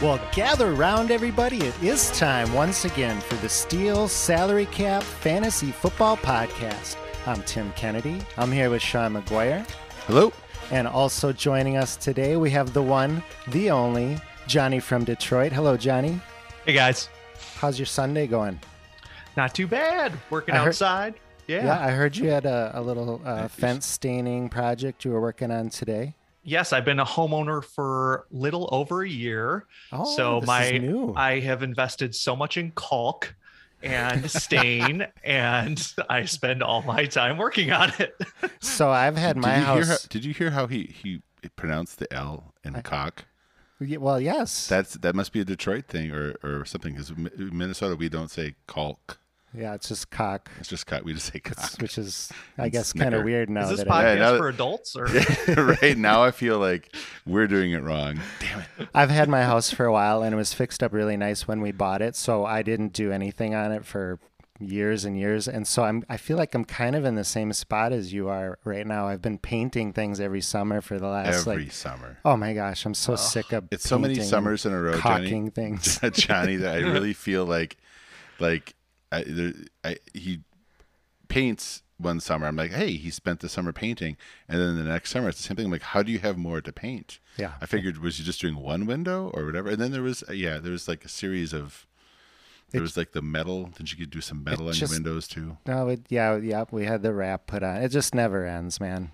Well, gather round, everybody. It is time once again for the Steel Salary Cap Fantasy Football Podcast. I'm Tim Kennedy. I'm here with Sean McGuire. Hello. And also joining us today, we have the one, the only, Johnny from Detroit. Hello, Johnny. Hey, guys. How's your Sunday going? Not too bad. Working outside. Yeah, I heard you had a little fence staining project you were working on today. Yes, I've been a homeowner for little over a year. Oh, so I have invested so much in caulk and stain, and I spend all my time working on it. So I've had my house. Did you hear how he pronounced the L in caulk? Well, yes. That must be a Detroit thing or something, because in Minnesota we don't say caulk. Yeah, it's just cock. We just say cock. Which is, I guess, kind of weird now. Is this podcast for adults? Or? Right now I feel like we're doing it wrong. Damn it. I've had my house for a while, and it was fixed up really nice when we bought it, so I didn't do anything on it for years and years. And so I feel like I'm kind of in the same spot as you are right now. I've been painting things every summer for the last summer. Oh my gosh, I'm so sick of it's so many summers in a row, cocking things. Johnny, that I really feel like he paints one summer. I'm like, hey, he spent the summer painting, and then the next summer it's the same thing. I'm like, how do you have more to paint? Yeah, I figured, was you just doing one window or whatever? And then there was like a series of. There was like the metal. Did you do some metal on your windows too? No, we had the wrap put on. It just never ends, man.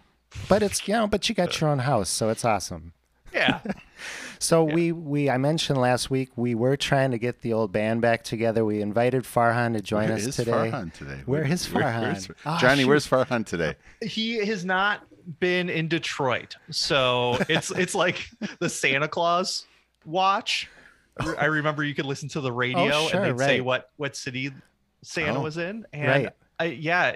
But it's but you got your own house, so it's awesome. Yeah. I mentioned last week, we were trying to get the old band back together. We invited Farhan to join us today. Where is Farhan? Johnny, where's Farhan today? He has not been in Detroit. So it's like the Santa Claus watch. I remember you could listen to the radio and they'd say what city Santa was in. And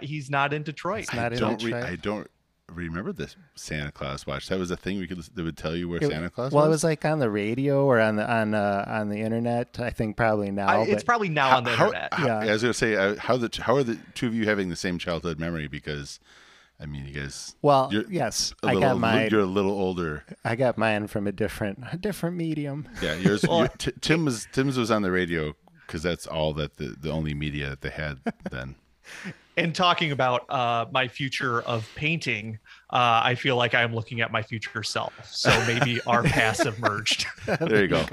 he's not in Detroit. I don't remember this Santa Claus watch. That was a thing that would tell you where Santa Claus was? Well, it was like on the radio or on the internet, I think probably now. It's probably now on the internet. I was going to say, how are the two of you having the same childhood memory? Because, I mean, you guys... Well, yes, you're a little older. I got mine from a different medium. Yeah, yours... Tim's was on the radio because that's all that the only media that they had then. And talking about my future of painting, I feel like I'm looking at my future self. So maybe our paths have merged. there you go.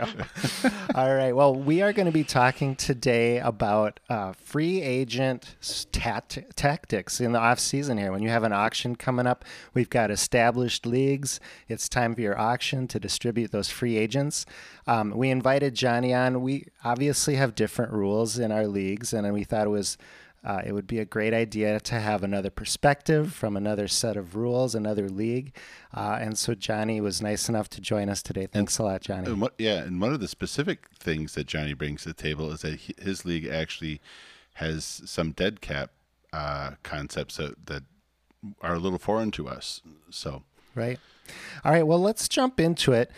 All right. Well, we are going to be talking today about free agent tactics in the off season here. When you have an auction coming up, we've got established leagues. It's time for your auction to distribute those free agents. We invited Johnny on. We obviously have different rules in our leagues, and we thought it would be a great idea to have another perspective from another set of rules, another league. And so Johnny was nice enough to join us today. Thanks a lot, Johnny. And one of the specific things that Johnny brings to the table is that his league actually has some dead cap concepts that are a little foreign to us. So right. All right. Well, let's jump into it.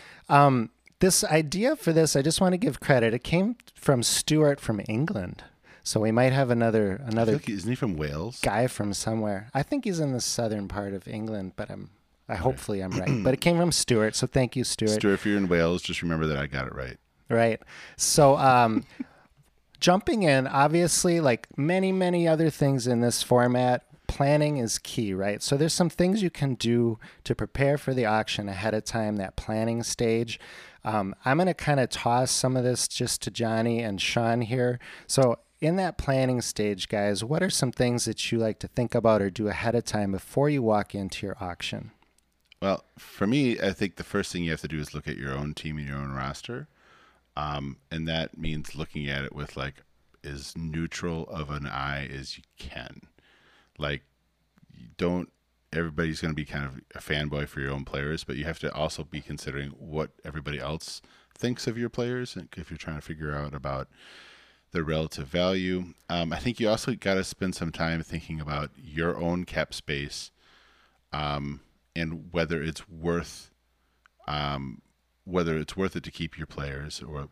This idea for this, I just want to give credit. It came from Stuart from England. So we might have another. Isn't he from Wales? Guy from somewhere. I think he's in the southern part of England, but hopefully I'm right. But it came from Stuart, so thank you, Stuart. Stuart, if you're in Wales, just remember that I got it right. Right. So jumping in, obviously, like many, many other things in this format, planning is key, right? So there's some things you can do to prepare for the auction ahead of time, that planning stage. I'm going to kind of toss some of this just to Johnny and Sean here. So in that planning stage, guys, what are some things that you like to think about or do ahead of time before you walk into your auction? Well, for me, I think the first thing you have to do is look at your own team and your own roster. And that means looking at it with like as neutral of an eye as you can. Like, don't everybody's going to be kind of a fanboy for your own players, but you have to also be considering what everybody else thinks of your players, and if you're trying to figure out about the relative value. I think you also got to spend some time thinking about your own cap space, and whether it's worth it to keep your players or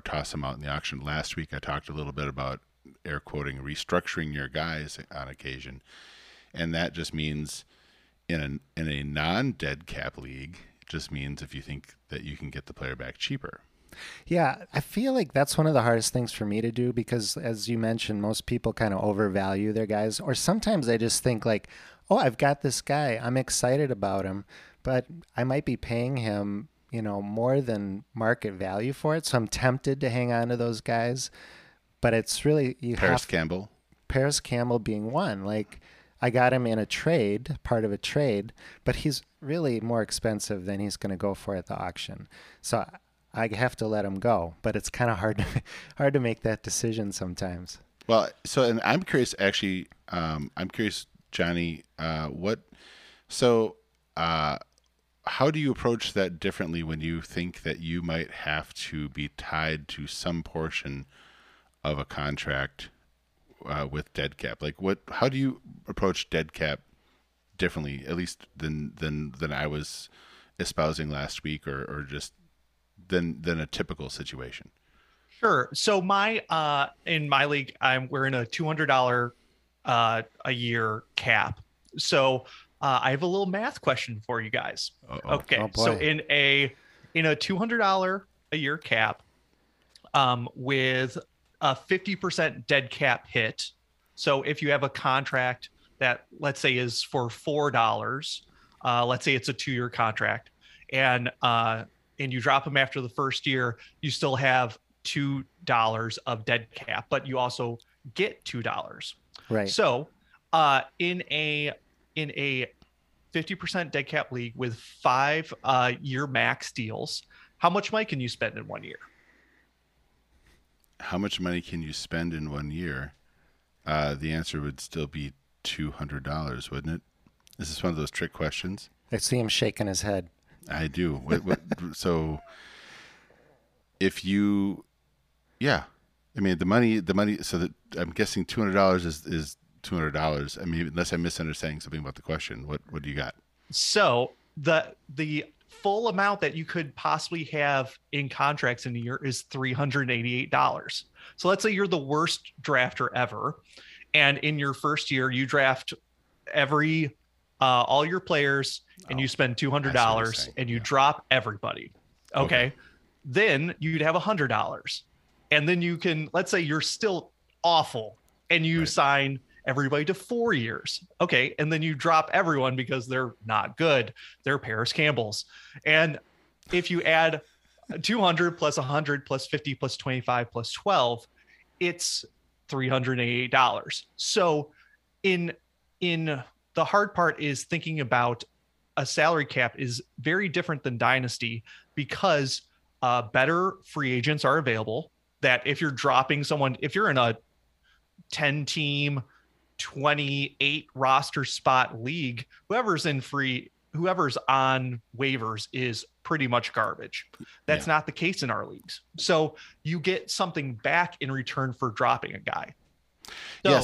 toss them out in the auction. Last week, I talked a little bit about, air quoting, restructuring your guys on occasion, and that just means in a non-dead cap league, it just means if you think that you can get the player back cheaper. Yeah, I feel like that's one of the hardest things for me to do because, as you mentioned, most people kind of overvalue their guys. Or sometimes I just think like, oh, I've got this guy. I'm excited about him, but I might be paying him, more than market value for it. So I'm tempted to hang on to those guys. But it's really... Paris Campbell being one. Like, I got him in a trade, part of a trade, but he's really more expensive than he's going to go for at the auction. So... I have to let him go, but it's kind of hard to make that decision sometimes. Well, and I'm curious, actually, Johnny, how do you approach that differently when you think that you might have to be tied to some portion of a contract with dead cap? Like, how do you approach dead cap differently, at least than I was espousing last week, or just than a typical situation? Sure. So in my league, we're in a $200 a year cap. So I have a little math question for you guys. Uh-oh. Okay. Oh, so in a $200 a year cap, with a 50% dead cap hit. So if you have a contract that, let's say, is for $4, let's say it's a 2-year contract, and you drop them after the first year, you still have $2 of dead cap, but you also get $2. Right. So, in a 50% dead cap league with 5 year max deals, how much money can you spend in 1 year? The answer would still be $200, wouldn't it? This is one of those trick questions. I see him shaking his head. I do. So I'm guessing $200 is $200. I mean, unless I'm misunderstanding something about the question, what do you got? So the full amount that you could possibly have in contracts in a year is $388. So let's say you're the worst drafter ever, and in your first year, you draft all your players, and you spend $200, and you drop everybody. Okay. Then you'd have $100, and then you can, let's say you're still awful, and you sign everybody to 4 years. Okay. And then you drop everyone because they're not good. They're Paris Campbells. And if you add 200 plus 100 plus 50 plus 25 plus 12, it's $388. So the hard part is thinking about a salary cap is very different than dynasty because better free agents are available. That if you're dropping someone, if you're in a 10-team, 28 roster spot league, whoever's on waivers is pretty much garbage. That's not the case in our leagues. So you get something back in return for dropping a guy.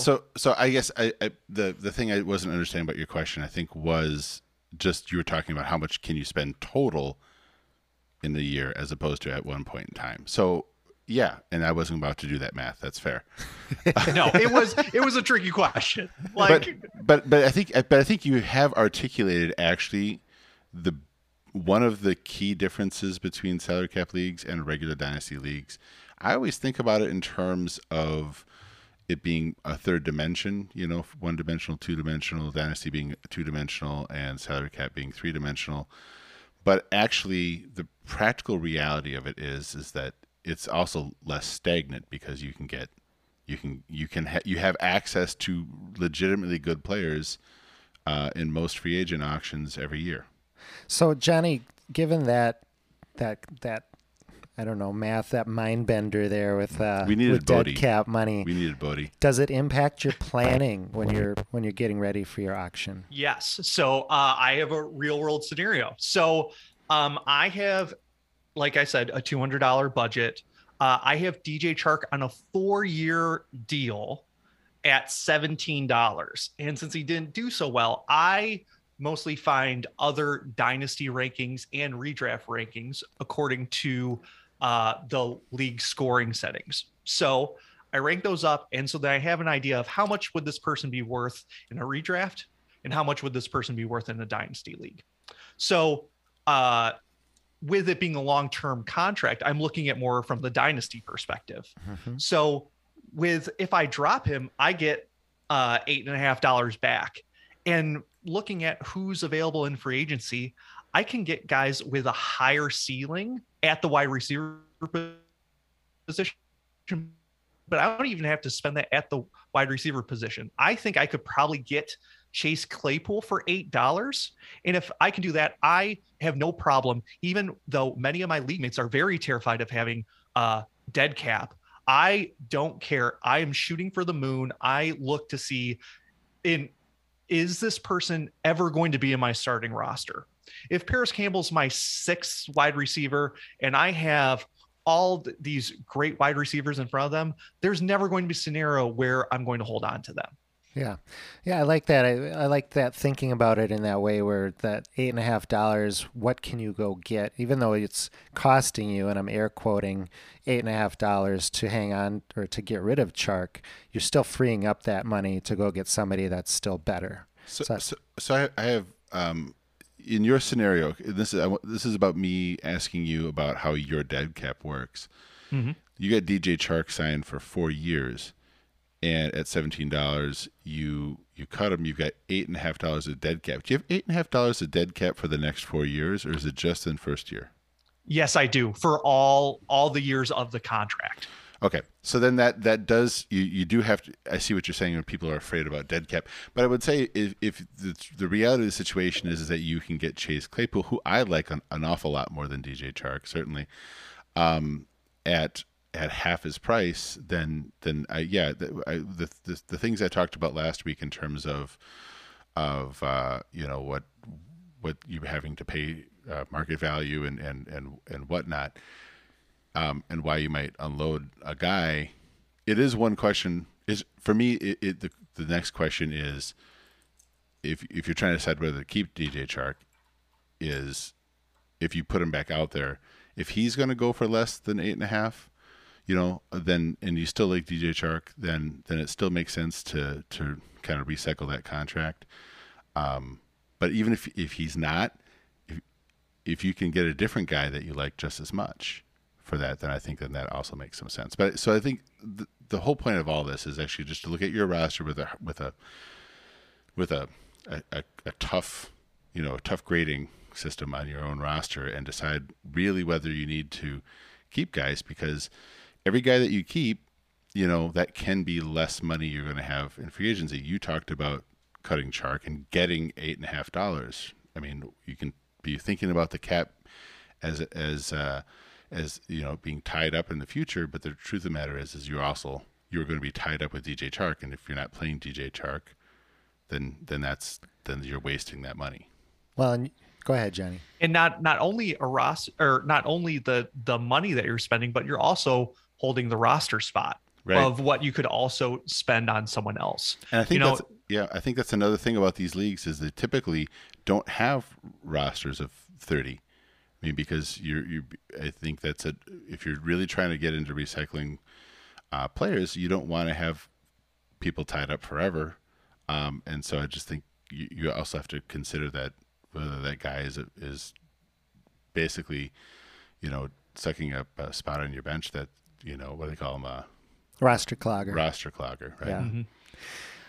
So I guess the thing I wasn't understanding about your question, I think, was just you were talking about how much can you spend total in the year as opposed to at one point in time. So yeah, and I wasn't about to do that math. That's fair. No, it was a tricky question. Like, but I think you have articulated actually one of the key differences between salary cap leagues and regular dynasty leagues. I always think about it in terms of it being a third dimension, one-dimensional, two-dimensional, dynasty being two-dimensional, and salary cap being three-dimensional. But actually, the practical reality of it is that it's also less stagnant because you have access to legitimately good players in most free agent auctions every year. So, Johnny, given that I don't know, math, that mind bender there with dead cap money. We needed Bodie. Does it impact your planning when you're getting ready for your auction? Yes. So I have a real world scenario. So I have, like I said, a $200 budget. I have DJ Chark on a 4-year deal at $17. And since he didn't do so well, I mostly find other dynasty rankings and redraft rankings according to the league scoring settings. So I rank those up. And so then I have an idea of how much would this person be worth in a redraft and how much would this person be worth in a dynasty league. So with it being a long-term contract, I'm looking at more from the dynasty perspective. Mm-hmm. So if I drop him, I get $8.50 back. And looking at who's available in free agency, I can get guys with a higher ceiling at the wide receiver position, but I don't even have to spend that at the wide receiver position. I think I could probably get Chase Claypool for $8. And if I can do that, I have no problem, even though many of my league mates are very terrified of having dead cap. I don't care. I am shooting for the moon. I look to see is this person ever going to be in my starting roster? If Paris Campbell's my 6th wide receiver and I have all these great wide receivers in front of them, there's never going to be a scenario where I'm going to hold on to them. Yeah. Yeah. I like that. I like that, thinking about it in that way, where that $8.50, what can you go get, even though it's costing you, and I'm air quoting, $8.50 to hang on or to get rid of Chark, you're still freeing up that money to go get somebody that's still better. So I have, in your scenario, this is about me asking you about how your dead cap works. Mm-hmm. You got DJ Chark signed for 4 years. And at $17, you cut him. You've got $8.50 of dead cap. Do you have $8.50 of dead cap for the next 4 years, or is it just in first year? Yes, I do, for all the years of the contract. Okay, so then that does, you do have to. I see what you're saying when people are afraid about dead cap. But I would say if the reality of the situation is that you can get Chase Claypool, who I like an awful lot more than DJ Chark, certainly, at half his price, the things I talked about last week in terms of you know, what you're having to pay market value and whatnot, and why you might unload a guy. It is one question. Is for me, the next question is, if you're trying to decide whether to keep DJ Chark, is if you put him back out there, if he's going to go for less than $8.50. You know, then, and you still like DJ Chark, then it still makes sense to kind of recycle that contract. But even if he's not, if you can get a different guy that you like just as much for that, then I think then that also makes some sense. But so I think the whole point of all this is actually just to look at your roster with a tough, you know, tough grading system on your own roster, and decide really whether you need to keep guys, because every guy that you keep, you know, that can be less money you're going to have in free agency. You talked about cutting Chark and getting $8.50. I mean, you can be thinking about the cap as you know, being tied up in the future. But the truth of the matter is you're going to be tied up with DJ Chark, and if you're not playing DJ Chark, then you're wasting that money. Well, go ahead, Johnny. And not only the money that you're spending, but you're also holding the roster spot, right, of what you could also spend on someone else. And I think that's another thing about these leagues, is they typically don't have rosters of 30. I mean, because I think that's if you're really trying to get into recycling players, you don't want to have people tied up forever. And so I just think you also have to consider that, whether that guy is basically, you know, sucking up a spot on your bench that, you know, what do they call him? Roster clogger. Roster clogger, right? Yeah. Mm-hmm.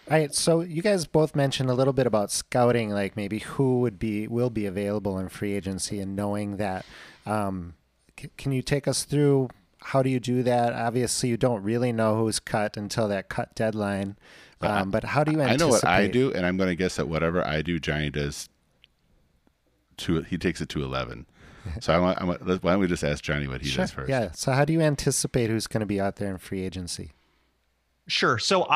All right, so you guys both mentioned a little bit about scouting, like maybe who will be available in free agency and knowing that. Can you take us through, how do you do that? Obviously, you don't really know who's cut until that cut deadline, but how do you anticipate? I know what I do, and I'm going to guess that whatever I do, Johnny does. He takes it to 11. So why don't we just ask Johnny what he does first? Yeah. So how do you anticipate who's going to be out there in free agency? Sure. So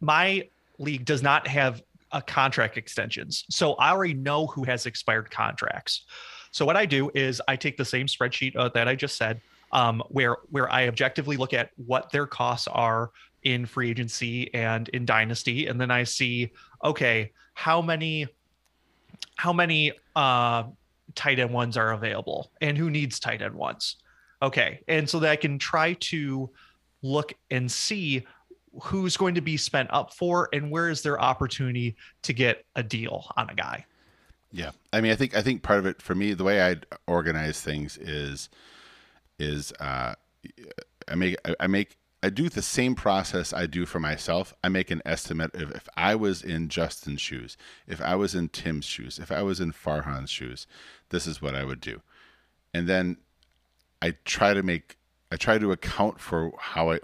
my league does not have contract extensions. So I already know who has expired contracts. So what I do is I take the same spreadsheet that I just said, where I objectively look at what their costs are in free agency and in dynasty. And then I see, okay, how many tight end ones are available and who needs tight end ones. Okay. And so that I can try to look and see who's going to be spent up for and where is their opportunity to get a deal on a guy. Yeah. I mean, I think part of it for me, the way I organize things is I do the same process I do for myself. I make an estimate of if I was in Justin's shoes, if I was in Tim's shoes, if I was in Farhan's shoes, this is what I would do. And then I try to account for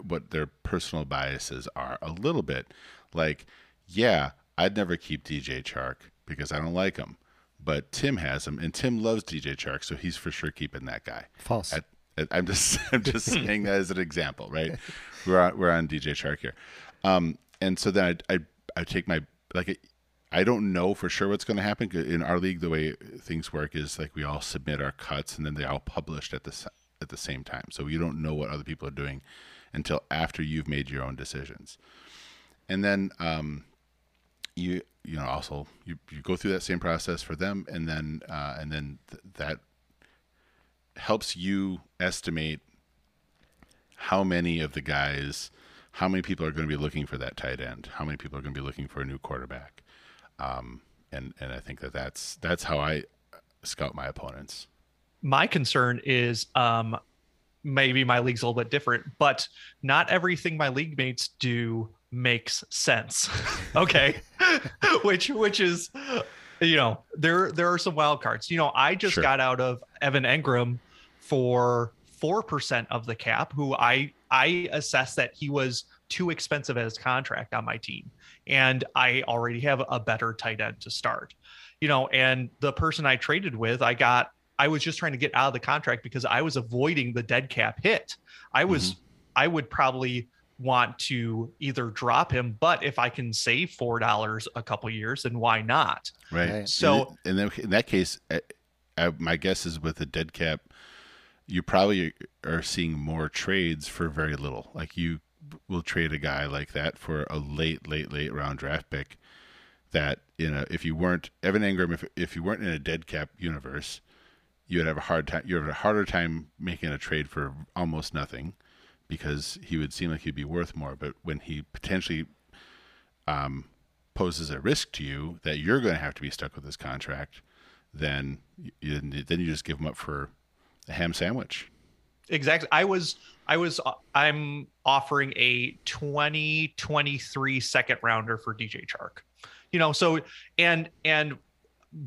what their personal biases are a little bit. Like, yeah, I'd never keep DJ Chark because I don't like him, but Tim has him and Tim loves DJ Chark, so he's for sure keeping that guy. False. I'm just saying that as an example, right? We're on DJ Chark here, and so then I take my, like, I don't know for sure what's going to happen. In our league, the way things work is like we all submit our cuts and then they're all published at the same time. So you don't know what other people are doing until after you've made your own decisions, and then you go through that same process for them, and then that helps you estimate how many people are going to be looking for that tight end, how many people are going to be looking for a new quarterback. And I think that's how I scout my opponents. My concern is, maybe my league's a little bit different, but not everything my league mates do makes sense. Okay. which is, you know, there are some wild cards. You know, I just got out of Evan Engram for 4% of the cap, who I assessed that he was too expensive as contract on my team. And I already have a better tight end to start, you know, and the person I traded with, I was just trying to get out of the contract because I was avoiding the dead cap hit. I would probably want to either drop him, but if I can save $4 a couple years, then why not? Right. So and then in that case, my guess is with the dead cap, you probably are seeing more trades for very little. Like, you will trade a guy like that for a late round draft pick that, you know, if you weren't Evan Engram, if you weren't in a dead cap universe, you would have a harder time making a trade for almost nothing, because he would seem like he'd be worth more. But when he potentially poses a risk to you that you're going to have to be stuck with this contract, then you just give him up for a ham sandwich. Exactly. I'm offering a 2023 second rounder for DJ Chark, you know. So and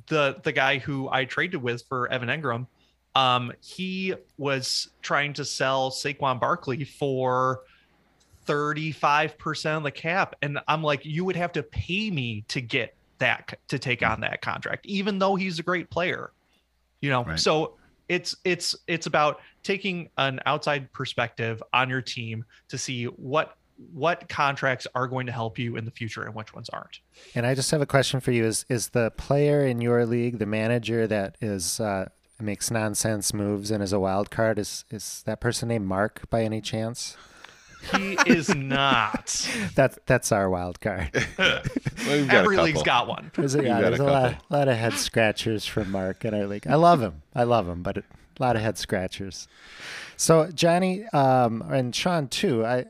the guy who I traded with for Evan Engram, he was trying to sell Saquon Barkley for 35% of the cap. And I'm like, you would have to pay me to get that, to take on that contract, even though he's a great player, you know? Right. So it's about taking an outside perspective on your team to see what contracts are going to help you in the future and which ones aren't. And I just have a question for you. Is the player in your league, the manager that is, makes nonsense moves and is a wild card, is that person named Mark by any chance? He is not. That's our wild card. Well, every league's got one. There's a lot of head scratchers from Mark in our league. I love him, but a lot of head scratchers. So Johnny and Sean too.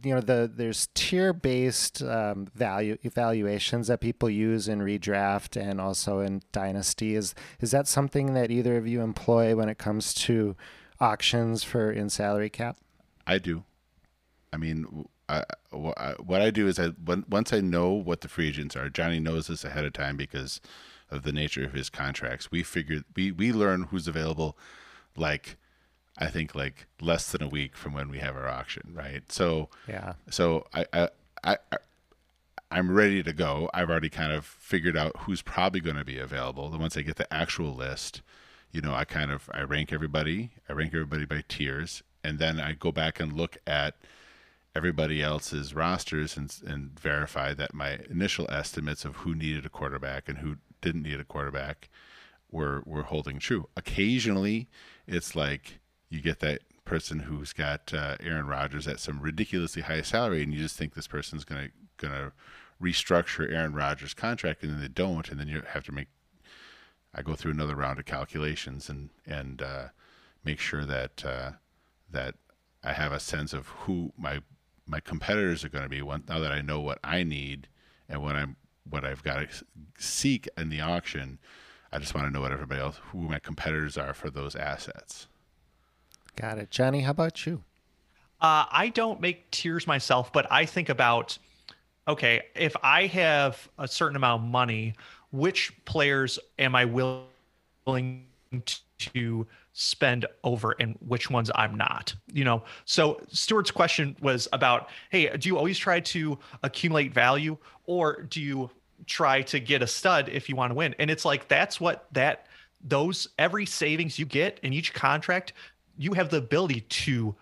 There's tier-based value evaluations that people use in redraft and also in dynasty. Is that something that either of you employ when it comes to auctions for in salary cap? I do. I mean, what I do is once I know what the free agents are, Johnny knows this ahead of time because of the nature of his contracts. We learn who's available, like, I think, like, less than a week from when we have our auction, right? So yeah. So I'm ready to go. I've already kind of figured out who's probably going to be available. Then once I get the actual list, you know, I rank everybody by tiers, and then I go back and look at everybody else's rosters and verify that my initial estimates of who needed a quarterback and who didn't need a quarterback were holding true. Occasionally, it's like you get that person who's got Aaron Rodgers at some ridiculously high salary, and you just think this person's gonna restructure Aaron Rodgers' contract, and then they don't, and then you have to make. I go through another round of calculations and make sure that I have a sense of who my competitors are going to be. Now that I know what I need and what I've got to seek in the auction, I just want to know who my competitors are for those assets. Got it. Johnny, how about you? I don't make tiers myself, but I think about, okay, if I have a certain amount of money, which players am I willing to spend over and which ones I'm not, you know? So Stuart's question was about, hey, do you always try to accumulate value, or do you try to get a stud if you want to win? And it's like, that's what every savings you get in each contract, you have the ability to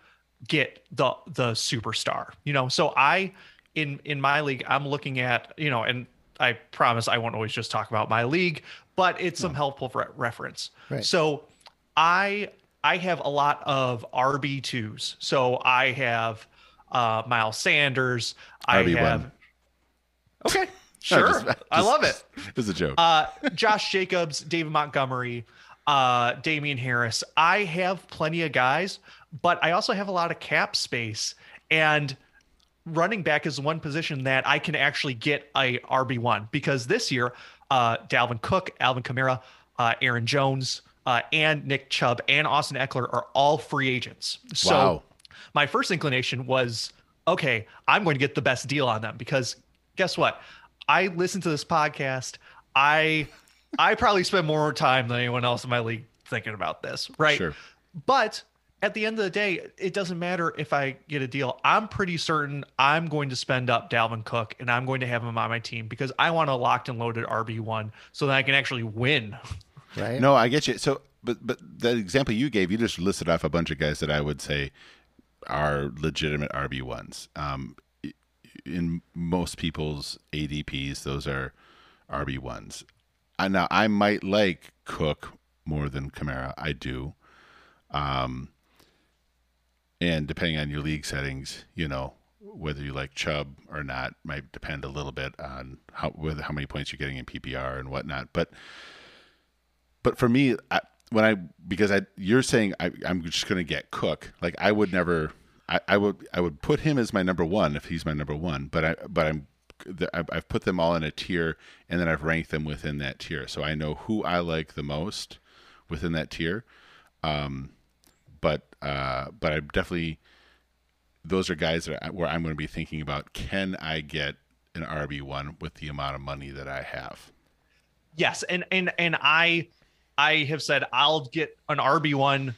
get the superstar, you know? So I, in my league, I'm looking at, you know, and I promise I won't always just talk about my league, but it's some helpful reference. Right. So I have a lot of RB2s. So I have Miles Sanders. RB1. Okay, sure. I love it. It's a joke. Josh Jacobs, David Montgomery, Damian Harris. I have plenty of guys, but I also have a lot of cap space, and running back is one position that I can actually get a RB1, because this year, Dalvin Cook, Alvin Kamara, Aaron Jones, and Nick Chubb and Austin Eckler are all free agents. So my first inclination was, okay, I'm going to get the best deal on them, because guess what? I listen to this podcast. I probably spend more time than anyone else in my league thinking about this, right? Sure. But at the end of the day, it doesn't matter if I get a deal. I'm pretty certain I'm going to spend up Dalvin Cook, and I'm going to have him on my team because I want a locked and loaded RB1 so that I can actually win. Right? No, I get you. So, but the example you gave, you just listed off a bunch of guys that I would say are legitimate RB1s. In most people's ADPs, those are RB1s. Now, I might like Cook more than Kamara. I do. And depending on your league settings, you know, whether you like Chubb or not might depend a little bit on how many points you're getting in PPR and whatnot. But for me, you're saying I'm just going to get Cook. Like I would never, I would put him as my number one if he's my number one. But I've put them all in a tier, and then I've ranked them within that tier, so I know who I like the most within that tier. But I definitely, those are guys where I'm going to be thinking about, can I get an RB1 with the amount of money that I have? Yes. And I have said, I'll get an RB1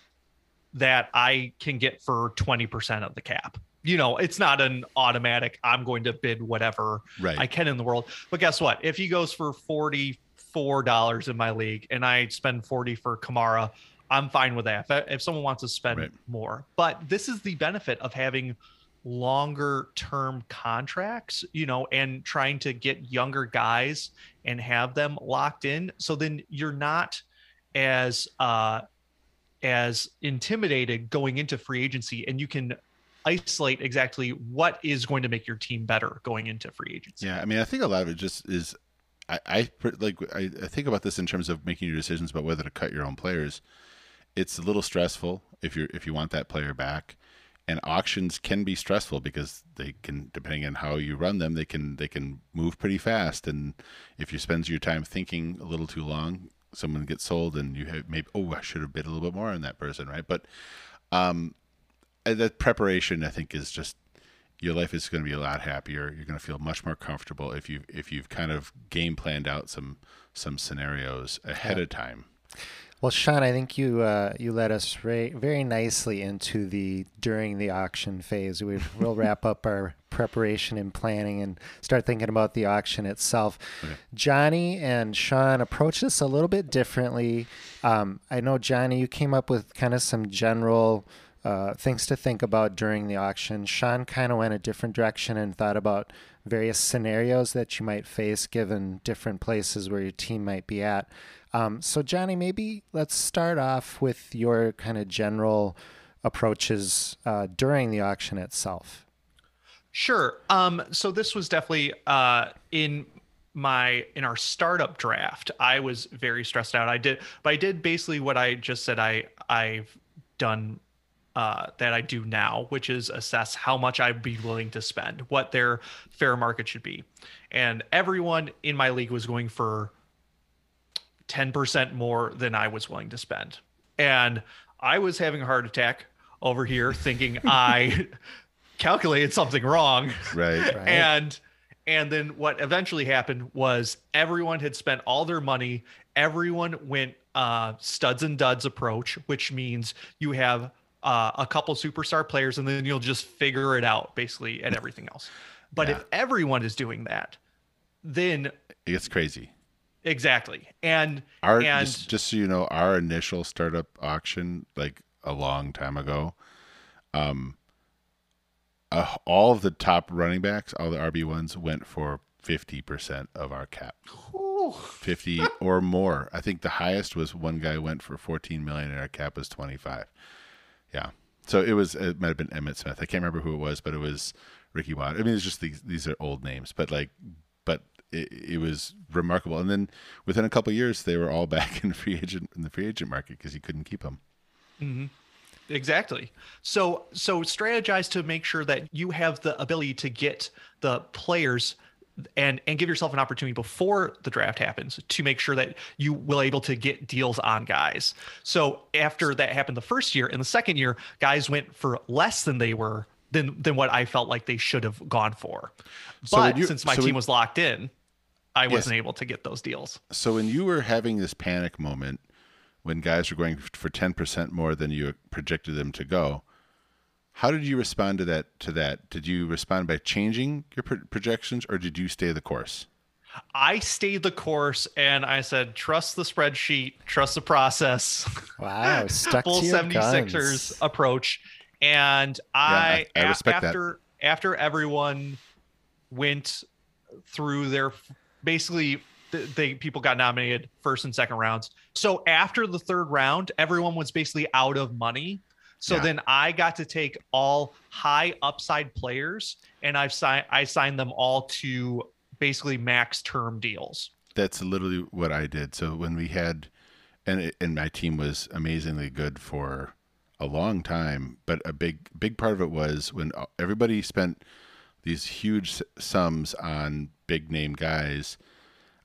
that I can get for 20% of the cap. You know, it's not an automatic, I'm going to bid whatever I can in the world, but guess what? If he goes for $44 in my league and I spend 40 for Kamara, I'm fine with that if someone wants to spend more. But this is the benefit of having longer term contracts, you know, and trying to get younger guys and have them locked in. So then you're not as intimidated going into free agency, and you can isolate exactly what is going to make your team better going into free agency. Yeah, I mean, I think a lot of it just is I think about this in terms of making your decisions about whether to cut your own players. It's a little stressful if you want that player back, and auctions can be stressful because they can, depending on how you run them, they can move pretty fast. And if you spend your time thinking a little too long, someone gets sold, and you have maybe, oh, I should have bid a little bit more on that person, right? But that preparation, I think, is just, your life is going to be a lot happier. You're going to feel much more comfortable if you've kind of game planned out some scenarios ahead of time. Well, Sean, I think you led us very nicely into the during the auction phase. We'll wrap up our preparation and planning and start thinking about the auction itself. Okay. Johnny and Sean approach this a little bit differently. I know, Johnny, you came up with kind of some general things to think about during the auction. Sean kind of went a different direction and thought about various scenarios that you might face given different places where your team might be at. So, Johnny, maybe let's start off with your kind of general approaches during the auction itself. Sure. So this was definitely in our startup draft. I was very stressed out. I did basically what I just said I've done that I do now, which is assess how much I'd be willing to spend, what their fair market should be. And everyone in my league was going for 10% more than I was willing to spend. And I was having a heart attack over here thinking I calculated something wrong. Right. And then what eventually happened was everyone had spent all their money. Everyone went studs and duds approach, which means you have a couple superstar players and then you'll just figure it out basically at everything else. But if everyone is doing that, then it's crazy. Exactly. And just so you know, our initial startup auction, like a long time ago, all of the top running backs, all the RB1s went for 50% of our cap. Ooh. 50 or more. I think the highest was one guy went for 14 million and our cap was 25. Yeah. So it might have been Emmitt Smith. I can't remember who it was, but it was Ricky Watters. I mean, it's just these are old names, but it was remarkable. And then within a couple of years, they were all back in the free agent market because he couldn't keep them. Mm-hmm. Exactly. So strategize to make sure that you have the ability to get the players and give yourself an opportunity before the draft happens to make sure that you will able to get deals on guys. So after that happened the first year and the second year, guys went for less than they were than what I felt like they should have gone for. But since my team was locked in, I wasn't able to get those deals. So when you were having this panic moment, when guys were going for 10% more than you projected them to go, how did you respond to that? Did you respond by changing your projections, or did you stay the course? I stayed the course, and I said, trust the spreadsheet, trust the process. Wow, stuck to your guns. Full 76ers approach. And I respect that. After everyone went through their basically. People got nominated first and second rounds. So after the third round, everyone was basically out of money. So then I got to take all high upside players, and I signed them all to basically max term deals. That's literally what I did. So when we had, and my team was amazingly good for a long time, but a big part of it was when everybody spent these huge sums on big name guys,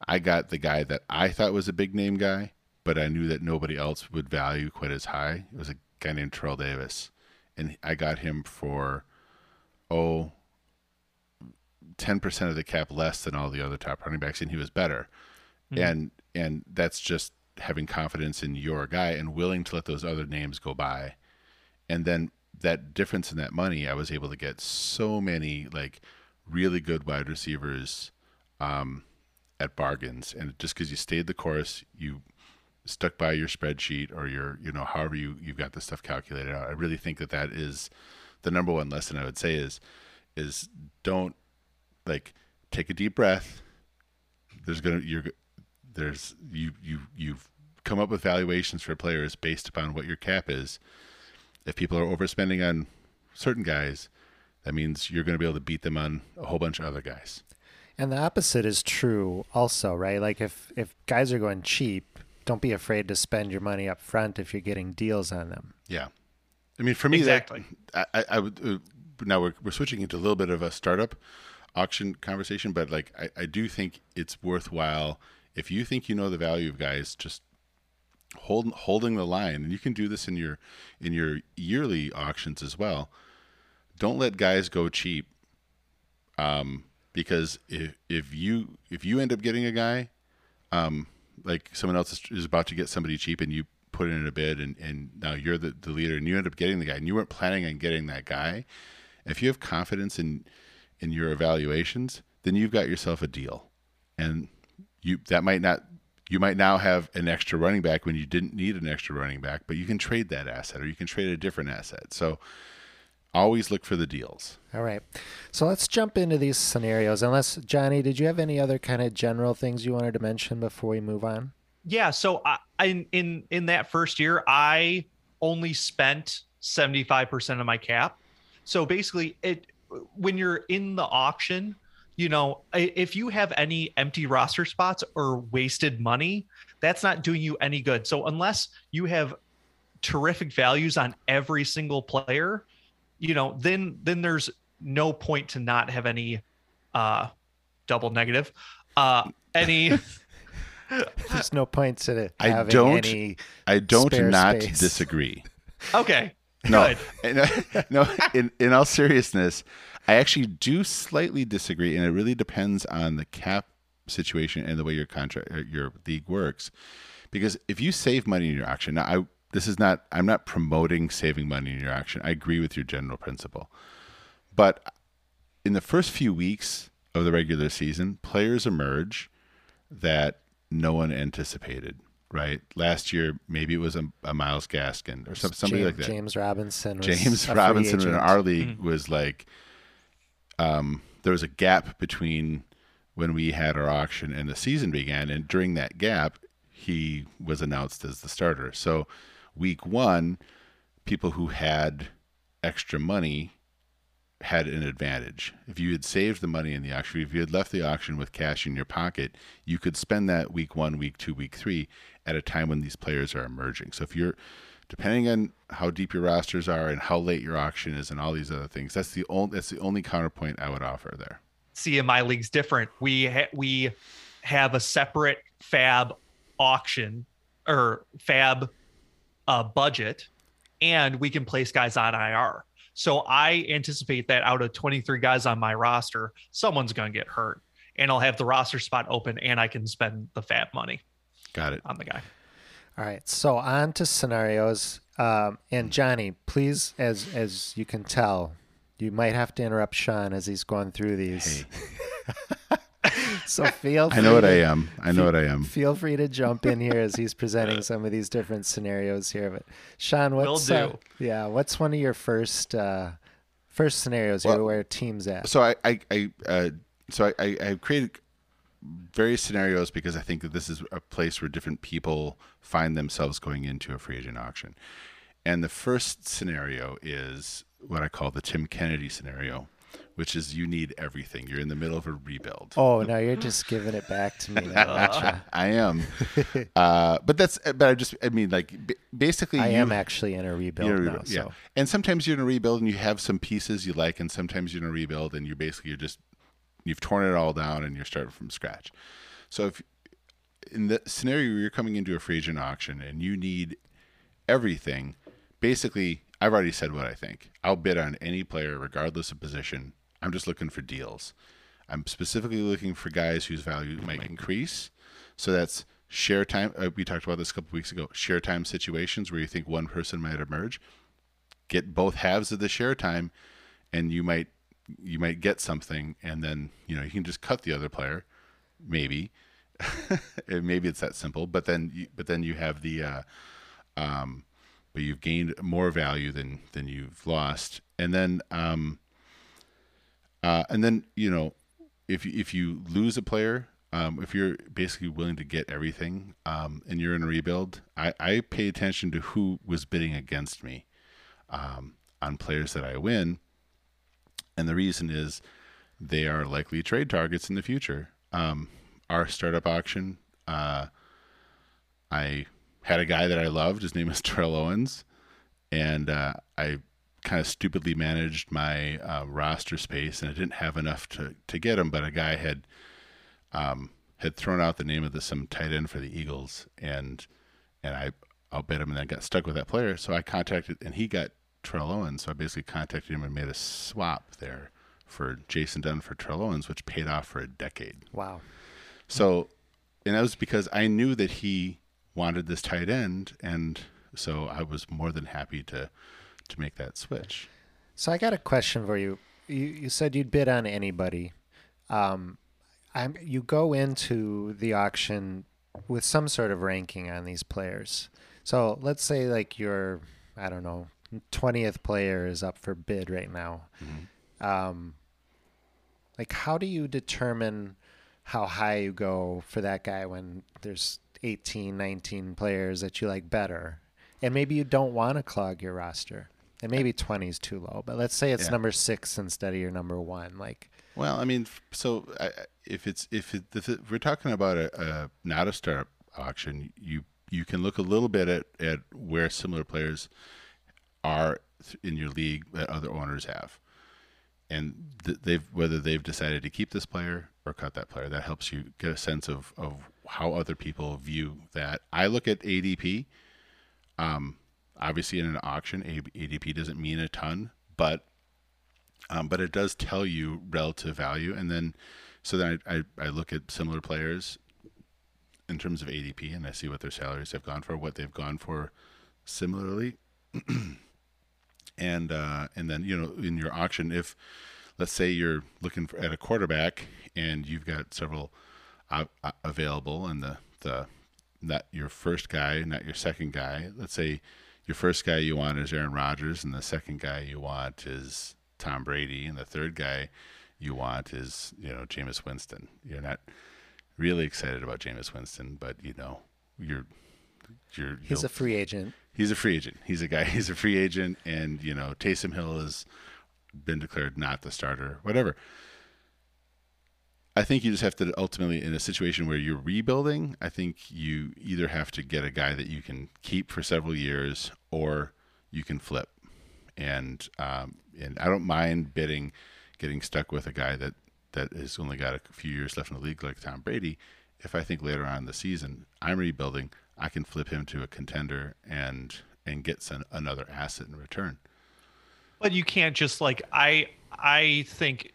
I got the guy that I thought was a big name guy, but I knew that nobody else would value quite as high. It was a guy named Terrell Davis, and I got him for 10% of the cap less than all the other top running backs, and he was better. Mm-hmm. And that's just having confidence in your guy and willing to let those other names go by. And then that difference in that money, I was able to get so many like really good wide receivers at bargains. And just because you stayed the course, you stuck by your spreadsheet or your, you know, however you've got this stuff calculated out. I really think that is the number one lesson I would say is don't like take a deep breath. You've come up with valuations for players based upon what your cap is. If people are overspending on certain guys, that means you're going to be able to beat them on a whole bunch of other guys. And the opposite is true also, right? Like if guys are going cheap, don't be afraid to spend your money up front if you're getting deals on them. Yeah. I mean, for me, exactly. I would, now we're switching into a little bit of a startup auction conversation, but like I do think it's worthwhile. If you think you know the value of guys, just holding the line, and you can do this in your yearly auctions as well. Don't let guys go cheap. Because if you end up getting a guy, like someone else is about to get somebody cheap and you put in a bid and now you're the leader and you end up getting the guy and you weren't planning on getting that guy, if you have confidence in in your evaluations, then you've got yourself a deal. And you might now have an extra running back when you didn't need an extra running back, but you can trade that asset or you can trade a different asset. So always look for the deals. All right. So let's jump into these scenarios. Unless, Johnny, did you have any other kind of general things you wanted to mention before we move on? Yeah. So in that first year, I only spent 75% of my cap. So basically, when you're in the auction, you know, if you have any empty roster spots or wasted money, that's not doing you any good. So unless you have terrific values on every single player, you know, then there's no point to not have any there's no point to having any. I don't disagree. Okay. No, in all seriousness, I actually do slightly disagree, and it really depends on the cap situation and the way your contract, your league works. Because if you save money in your auction, now I'm not promoting saving money in your auction. I agree with your general principle, but in the first few weeks of the regular season, players emerge that no one anticipated. Right. Last year, maybe it was a Miles Gaskin or somebody like that. James Robinson in our league was like, there was a gap between when we had our auction and the season began. And during that gap, he was announced as the starter. So week one, people who had extra money had an advantage. If you had saved the money in the auction, if you had left the auction with cash in your pocket, you could spend that week 1, week 2, week 3 at a time when these players are emerging. So if you're, depending on how deep your rosters are and how late your auction is and all these other things, that's the only counterpoint I would offer there. See, in my league's different. We have a separate fab auction or fab budget, and we can place guys on IR. So I anticipate that out of 23 guys on my roster, someone's going to get hurt, and I'll have the roster spot open, and I can spend the fab money. Got it. On the guy. All right. So on to scenarios. And Johnny, please, as you can tell, you might have to interrupt Sean as he's going through these. Hey. So I know what I am. Feel free to jump in here as he's presenting some of these different scenarios here. But Sean, what's one of your first scenarios where teams at? So I created various scenarios because I think that this is a place where different people find themselves going into a free agent auction. And the first scenario is what I call the Tim Kennedy scenario, which is you need everything. You're in the middle of a rebuild. Oh, now you're just giving it back to me. I am. Basically. I am actually in a rebuild now. Yeah. So. And sometimes you're in a rebuild and you have some pieces you like, and sometimes you're in a rebuild and you've torn it all down and you're starting from scratch. So if in the scenario where you're coming into a free agent auction and you need everything, basically, I've already said what I think. I'll bid on any player regardless of position. I'm just looking for deals. I'm specifically looking for guys whose value might increase. So that's share time. We talked about this a couple of weeks ago. Share time situations where you think one person might emerge. Get both halves of the share time, and you might get something, and then you can just cut the other player, maybe. Maybe it's that simple. But then you have the. But you've gained more value than you've lost, and then if you lose a player, if you're basically willing to get everything, and you're in a rebuild, I pay attention to who was bidding against me, on players that I win, and the reason is they are likely trade targets in the future. Our startup auction, I had a guy that I loved. His name is Terrell Owens, and I kind of stupidly managed my roster space, and I didn't have enough to get him. But a guy had thrown out the name of some tight end for the Eagles, and I outbid him, and then got stuck with that player. So I contacted, and he got Terrell Owens. So I basically contacted him and made a swap there for Jason Dunn for Terrell Owens, which paid off for a decade. Wow! So, and that was because I knew that he wanted this tight end, and so I was more than happy to make that switch. So I got a question for you. you said you'd bid on anybody. You go into the auction with some sort of ranking on these players. So let's say like your, I don't know, 20th player is up for bid right now. Mm-hmm. Like how do you determine how high you go for that guy when there's 18, 19 players that you like better? And maybe you don't want to clog your roster. And maybe 20 is too low, but let's say it's number 6 instead of your number 1. Like, well, I mean, so if we're talking about a not a startup auction, you can look a little bit at where similar players are in your league that other owners have, and whether they've decided to keep this player or cut that player. That helps you get a sense of how other people view that. I look at ADP. Obviously, in an auction, ADP doesn't mean a ton, but it does tell you relative value. And then, so then I look at similar players in terms of ADP, and I see what their salaries have gone for, what they've gone for similarly. And then, you know, in your auction, if let's say you're looking at a quarterback and you've got several available, and the not your first guy, not your second guy. Let's say your first guy you want is Aaron Rodgers, and the second guy you want is Tom Brady, and the third guy you want is, you know, Jameis Winston. You're not really excited about Jameis Winston, but you know he's a free agent. He's a free agent. He's a free agent, and you know Taysom Hill has been declared not the starter. Whatever. I think you just have to ultimately, in a situation where you're rebuilding, I think you either have to get a guy that you can keep for several years, or you can flip. And I don't mind getting stuck with a guy that has only got a few years left in the league, like Tom Brady. If I think later on in the season I'm rebuilding, I can flip him to a contender and get another asset in return. But you can't just I think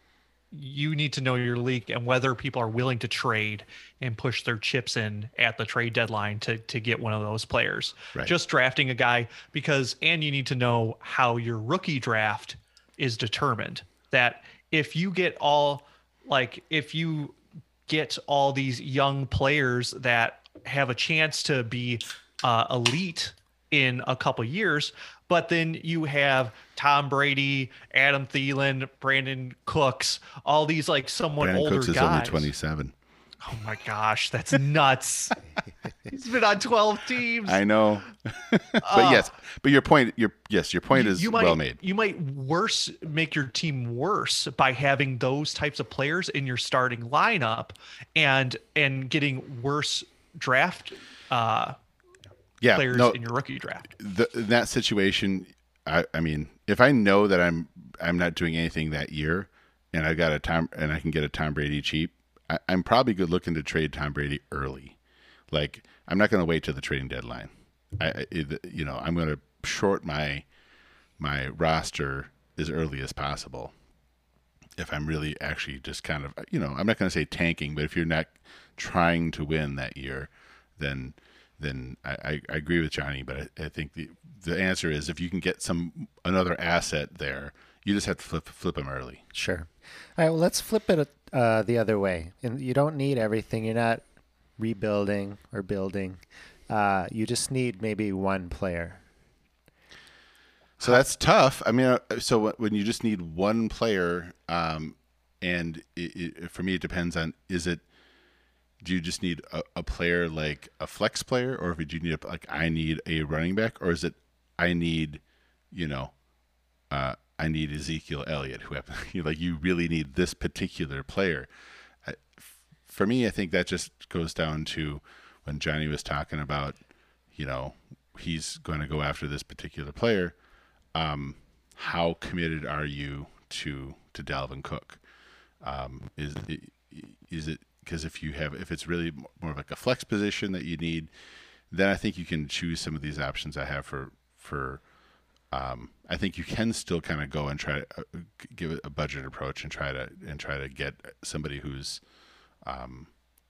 you need to know your league and whether people are willing to trade and push their chips in at the trade deadline to get one of those players. Right. Just drafting a guy because you need to know how your rookie draft is determined. That if you get all these young players that have a chance to be elite in a couple years, but then you have Tom Brady, Adam Thielen, Brandon Cooks, all these older guys. Brandon Cooks is only 27. Oh my gosh, that's nuts. He's been on 12 teams. I know. But your point is well made. You might make your team worse by having those types of players in your starting lineup and getting worse draft players in your rookie draft. In that situation, I mean, if I know that I'm not doing anything that year, and I got I can get a Tom Brady cheap, I'm probably good looking to trade Tom Brady early. Like I'm not going to wait till the trading deadline. I'm going to short my roster as early as possible. If I'm really actually just kind of, you know, I'm not going to say tanking, but if you're not trying to win that year, then I agree with Johnny, but I think the answer is if you can get another asset there, you just have to flip them early. Sure. All right, well, let's flip it the other way. And you don't need everything. You're not rebuilding or building. You just need maybe one player. So that's tough. I mean, so when you just need one player, and for me it depends on, do you just need a player like a flex player, or do you need I need a running back, or is it I need, you know, I need Ezekiel Elliott, you really need this particular player. For me, I think that just goes down to when Johnny was talking about, you know, he's going to go after this particular player. How committed are you to Dalvin Cook? Is it because if it's really more of like a flex position that you need, then I think you can choose some of these options I have for I think you can still kind of go and try to give it a budget approach and try to get somebody who's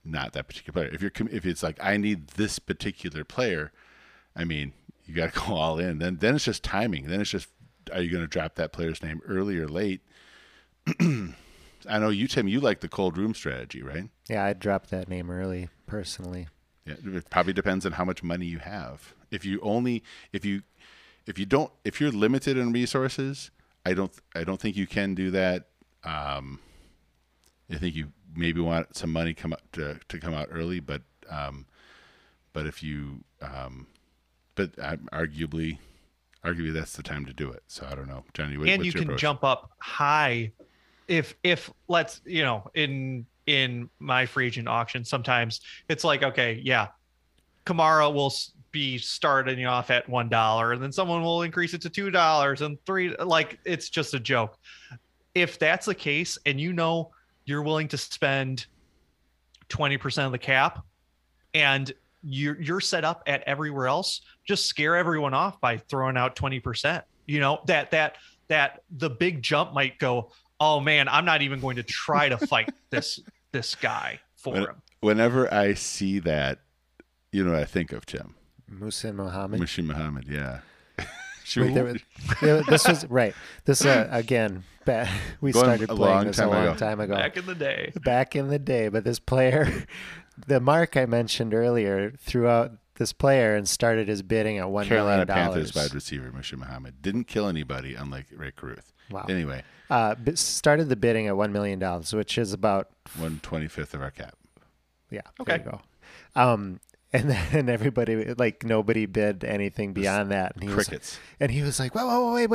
not that particular player. If it's like I need this particular player, I mean, you got to go all in. Then it's just timing. Then it's just, are you going to drop that player's name early or late? I know you, Tim, you like the cold room strategy, right? Yeah, I dropped that name early, personally. Yeah, it probably depends on how much money you have. If you're limited in resources, I don't think you can do that. I think you maybe want some money come out early, but arguably that's the time to do it. So I don't know, Johnny. And you can jump up high if let's, you know, in my free agent auction, sometimes it's like, okay, yeah, Kamara will be starting off at $1, and then someone will increase it to $2 and $3. Like, it's just a joke. If that's the case, and you know you're willing to spend 20% of the cap, and you're set up at everywhere else, just scare everyone off by throwing out 20%. You know, that the big jump might go, oh man, I'm not even going to try to fight this guy for him. Whenever I see that, you know what I think of, Tim? Muhsin Muhammad, yeah. Wait, this was right. This again, we started playing this a long time ago. Back in the day, but this player, the Mark I mentioned earlier, threw out this player and started his bidding at $1 million. Carolina Panthers wide receiver Muhsin Muhammad didn't kill anybody, unlike Ray Caruth. Wow. Anyway, started the bidding at $1 million, which is about 1/25 of our cap. Yeah. Okay. There you go. And then everybody, like, nobody bid anything beyond that. And he was like, whoa, wait,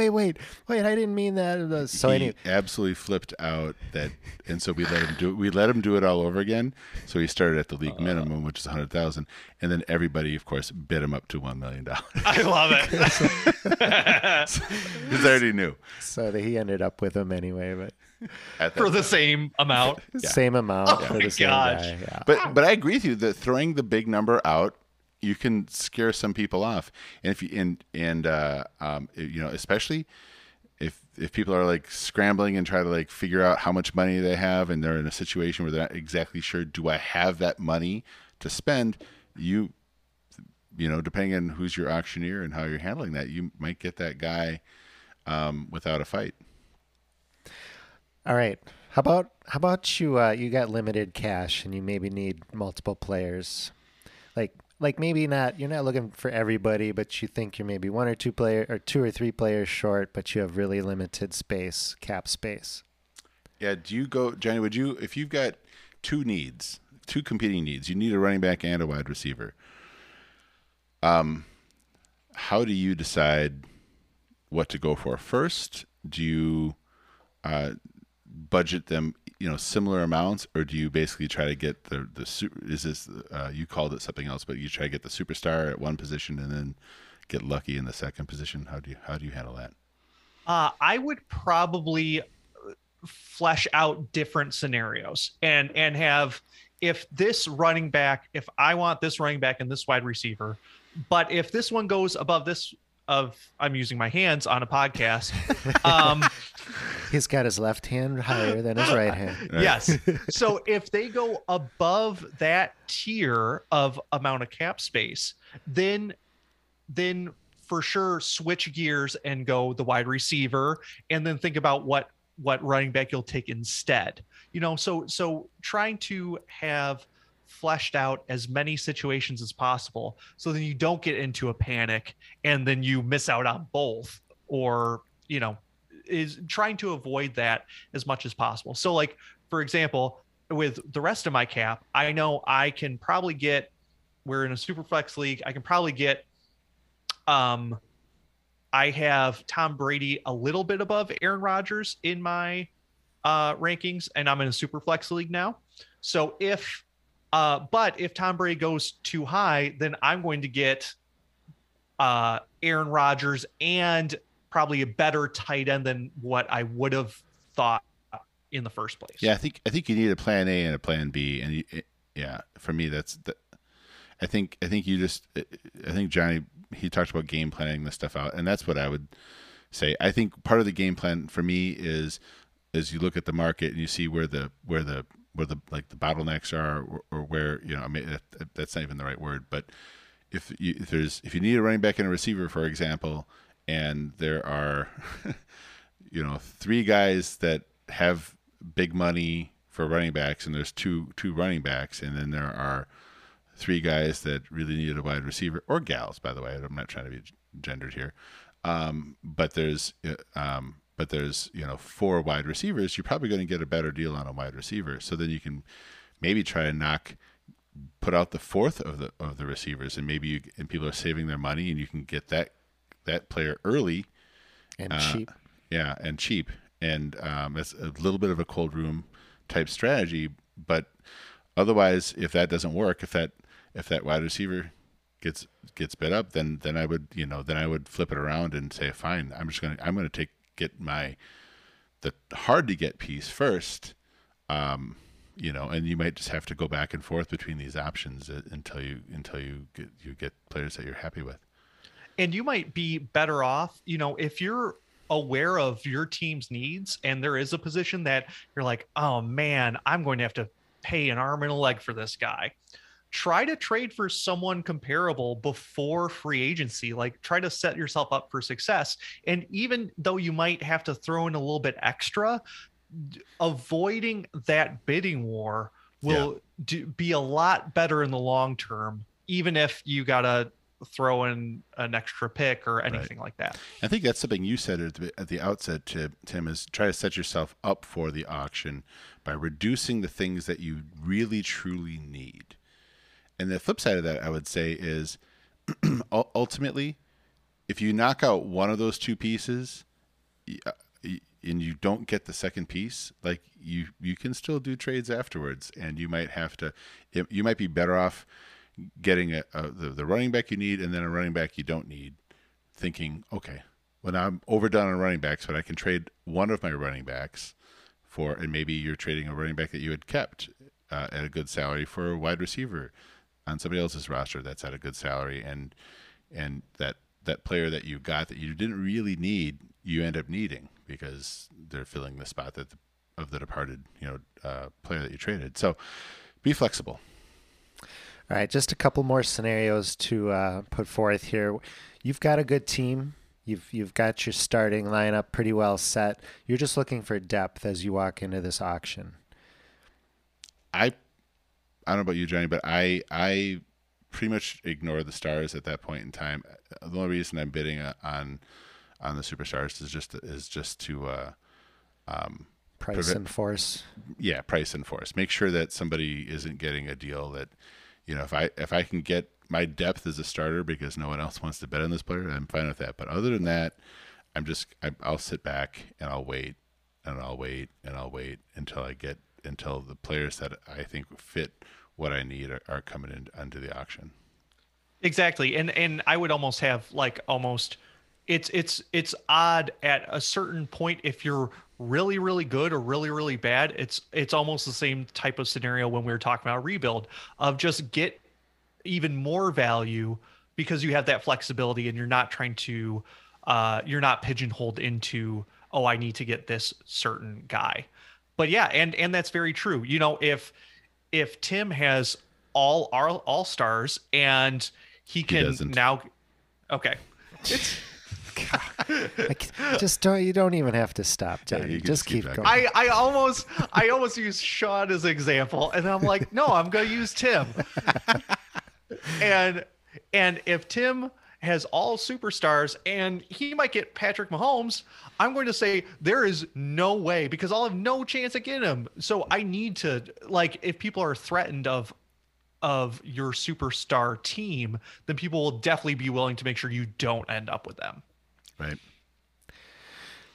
I didn't mean that. So he absolutely flipped out that, and so we let him do it all over again. So he started at the league minimum, which is 100,000, and then everybody, of course, bid him up to $1 million. I love it. Because I already knew. So that he ended up with him anyway, but. For the same amount. Yeah. Same amount. Oh, for my gosh. Yeah. But I agree with you that throwing the big number out, you can scare some people off. And if you you know, especially if people are like scrambling and try to like figure out how much money they have, and they're in a situation where they're not exactly sure, do I have that money to spend? You know, depending on who's your auctioneer and how you're handling that, you might get that guy without a fight. All right. How about you? You got limited cash, and you maybe need multiple players. Like maybe not. You're not looking for everybody, but you think you're maybe two or three players short, but you have really limited space, cap space. Yeah. Do you go, Johnny? Would you, if you've got two competing needs, you need a running back and a wide receiver. How do you decide what to go for first? Do you budget them, you know, similar amounts, or do you basically try to get you called it something else, but you try to get the superstar at one position and then get lucky in the second position? How do you handle that? I would probably flesh out different scenarios and have, if I want this running back and this wide receiver, but if this one goes above this, I'm using my hands on a podcast. He's got his left hand higher than his right hand. Yes. So if they go above that tier of amount of cap space, then for sure switch gears and go the wide receiver, and then think about what running back you'll take instead. You know, so trying to have fleshed out as many situations as possible, so then you don't get into a panic and then you miss out on both, or, you know, is trying to avoid that as much as possible. So, like, for example, with the rest of my cap, I know I can probably get, we're in a super flex league, I can probably get, I have Tom Brady a little bit above Aaron Rodgers in my rankings, and I'm in a super flex league now. So if Tom Brady goes too high, then I'm going to get Aaron Rodgers and probably a better tight end than what I would have thought in the first place. Yeah, I think you need a plan A and a plan B, and for me I think Johnny, he talked about game planning this stuff out, and that's what I would say. I think part of the game plan for me is you look at the market and you see where the like the bottlenecks are, or where, you know, I mean, that's not even the right word, but if you need a running back and a receiver, for example, and there are, you know, three guys that have big money for running backs, and there's two running backs, and then there are three guys that really needed a wide receiver, or gals, by the way. I'm not trying to be gendered here, but there's four wide receivers. You're probably going to get a better deal on a wide receiver, so then you can maybe try to put out the fourth of the receivers, and maybe people are saving their money, and you can get that player early and cheap. Yeah, and cheap, and that's a little bit of a cold room type strategy, but otherwise, if that doesn't work, if that wide receiver gets bid up, then I would flip it around and say, fine, I'm going to get the hard to get piece first, and you might just have to go back and forth between these options until you get players that you're happy with. And you might be better off, if you're aware of your team's needs and there is a position that you're like, oh man, I'm going to have to pay an arm and a leg for this guy. Try to trade for someone comparable before free agency. Like, try to set yourself up for success. And even though you might have to throw in a little bit extra, avoiding that bidding war will be a lot better in the long term, even if you got to throw in an extra pick or anything like that. I think that's something you said at the outset, Tim, is try to set yourself up for the auction by reducing the things that you really, truly need. And the flip side of that, I would say, is ultimately, if you knock out one of those two pieces and you don't get the second piece, like you can still do trades afterwards, and you might be better off getting the running back you need and then a running back you don't need, thinking, okay, well, now I'm overdone on running backs, but I can trade one of my running backs for, and maybe you're trading a running back that you had kept at a good salary for a wide receiver on somebody else's roster that's at a good salary, and that player that you got that you didn't really need, you end up needing because they're filling the spot of the departed player that you traded. So be flexible. All right, just a couple more scenarios to put forth here. You've got a good team. You've got your starting lineup pretty well set. You're just looking for depth as you walk into this auction. I don't know about you, Johnny, but I pretty much ignore the stars at that point in time. The only reason I'm bidding on the superstars is just to price and force. Yeah, price and force. Make sure that somebody isn't getting a deal that. If I can get my depth as a starter because no one else wants to bet on this player, I'm fine with that. But other than that, I'll sit back and I'll wait until the players that I think fit what I need are coming in under the auction. Exactly, and I would almost have it's odd at a certain point if you're really, really good or really, really bad. It's almost the same type of scenario when we were talking about rebuild of just get even more value because you have that flexibility and you're not trying to you're not pigeonholed into, oh, I need to get this certain guy. But yeah, and that's very true. If Tim has all stars and okay. It's you don't even have to stop, Johnny. Yeah, just keep going. I almost use Sean as an example, and I'm like, no, I'm going to use Tim. and if Tim has all superstars and he might get Patrick Mahomes, I'm going to say there is no way because I'll have no chance at getting him. So I need to, if people are threatened of your superstar team, then people will definitely be willing to make sure you don't end up with them. Right.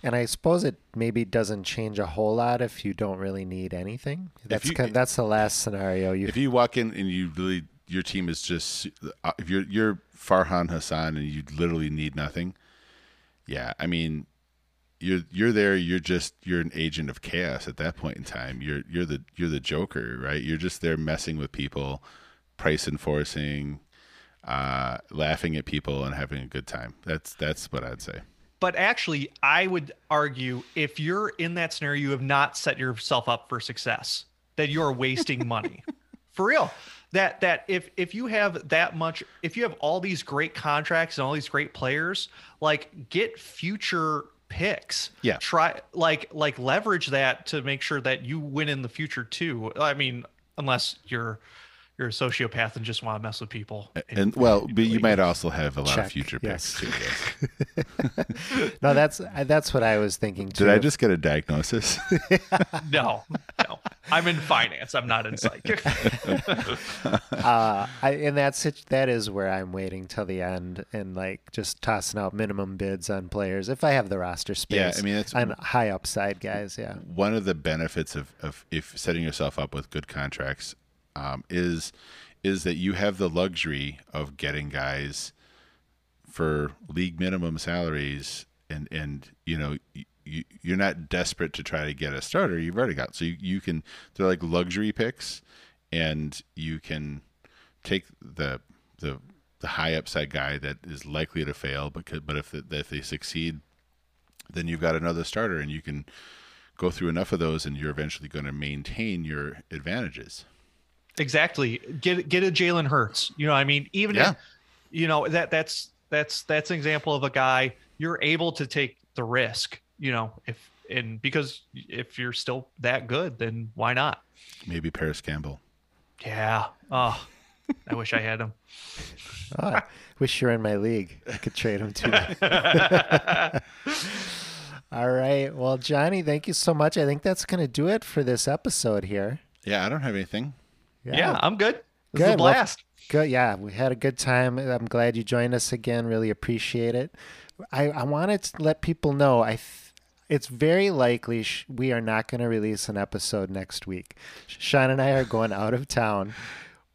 And I suppose it maybe doesn't change a whole lot if you don't really need anything. That's the last scenario. If you walk in and you really, your team is just, if you're Farhan Hassan and you literally need nothing. Yeah, I mean, you're there. You're an agent of chaos at that point in time. You're the Joker, right? You're just there messing with people, price enforcing. Laughing at people and having a good time. That's what I'd say. But actually, I would argue if you're in that scenario, you have not set yourself up for success, that you're wasting money. For real. That if you have that much, if you have all these great contracts and all these great players, get future picks. Yeah. Try like leverage that to make sure that you win in the future too. I mean, unless you're a sociopath and just want to mess with people. And well, but you might also have a lot of future picks too. Yes. No, that's what I was thinking too. Did I just get a diagnosis? No. I'm in finance. I'm not in psychic. That is where I'm waiting till the end and like just tossing out minimum bids on players if I have the roster space. Yeah, I mean, it's on high upside guys. Yeah. One of the benefits of if setting yourself up with good contracts. Is that you have the luxury of getting guys for league minimum salaries and you know, you're not desperate to try to get a starter. You've already got, so you can, they're like luxury picks and you can take the high upside guy that is likely to fail, but if they succeed, then you've got another starter and you can go through enough of those and you're eventually going to maintain your advantages. Exactly. Get a Jalen Hurts. You know what I mean? Even if, you know, that's an example of a guy you're able to take the risk, you know, because if you're still that good, then why not? Maybe Paris Campbell. Yeah. Oh, I wish I had him. Oh, I wish you were in my league. I could trade him too. All right. Well, Johnny, thank you so much. I think that's going to do it for this episode here. Yeah, I don't have anything. Yeah, I'm good. This is a blast. Well, good. Yeah, we had a good time. I'm glad you joined us again. Really appreciate it. I wanted to let people know it's very likely we are not going to release an episode next week. Sean and I are going out of town.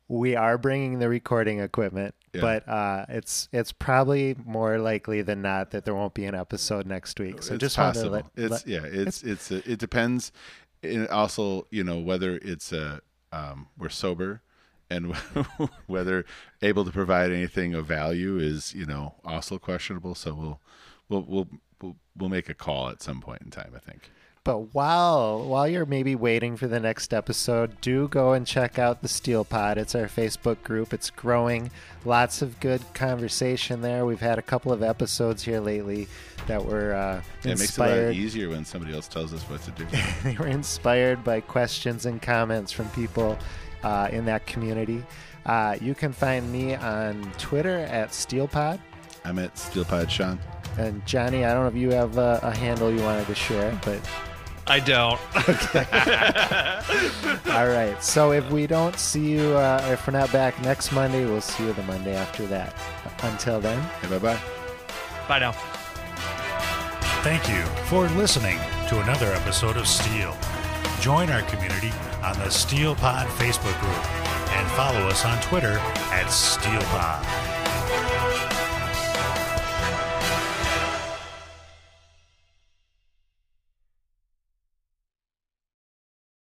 We are bringing the recording equipment, but it's probably more likely than not that there won't be an episode next week. So it's just possible. It depends. And also, you know, whether it's a we're sober and whether able to provide anything of value is, you know, also questionable. So we'll make a call at some point in time, I think. But while you're maybe waiting for the next episode, do go and check out the Steel Pod. It's our Facebook group. It's growing. Lots of good conversation there. We've had a couple of episodes here lately that were inspired. It makes it a lot easier when somebody else tells us what to do. They were inspired by questions and comments from people in that community. You can find me on Twitter at Steel Pod. I'm at Steel Pod Sean. And Johnny, I don't know if you have a handle you wanted to share, but... I don't. Okay. All right. So if we don't see you, if we're not back next Monday, we'll see you the Monday after that. Until then. Hey, bye-bye. Bye now. Thank you for listening to another episode of Steel. Join our community on the Steel Pod Facebook group and follow us on Twitter at Steel Pod.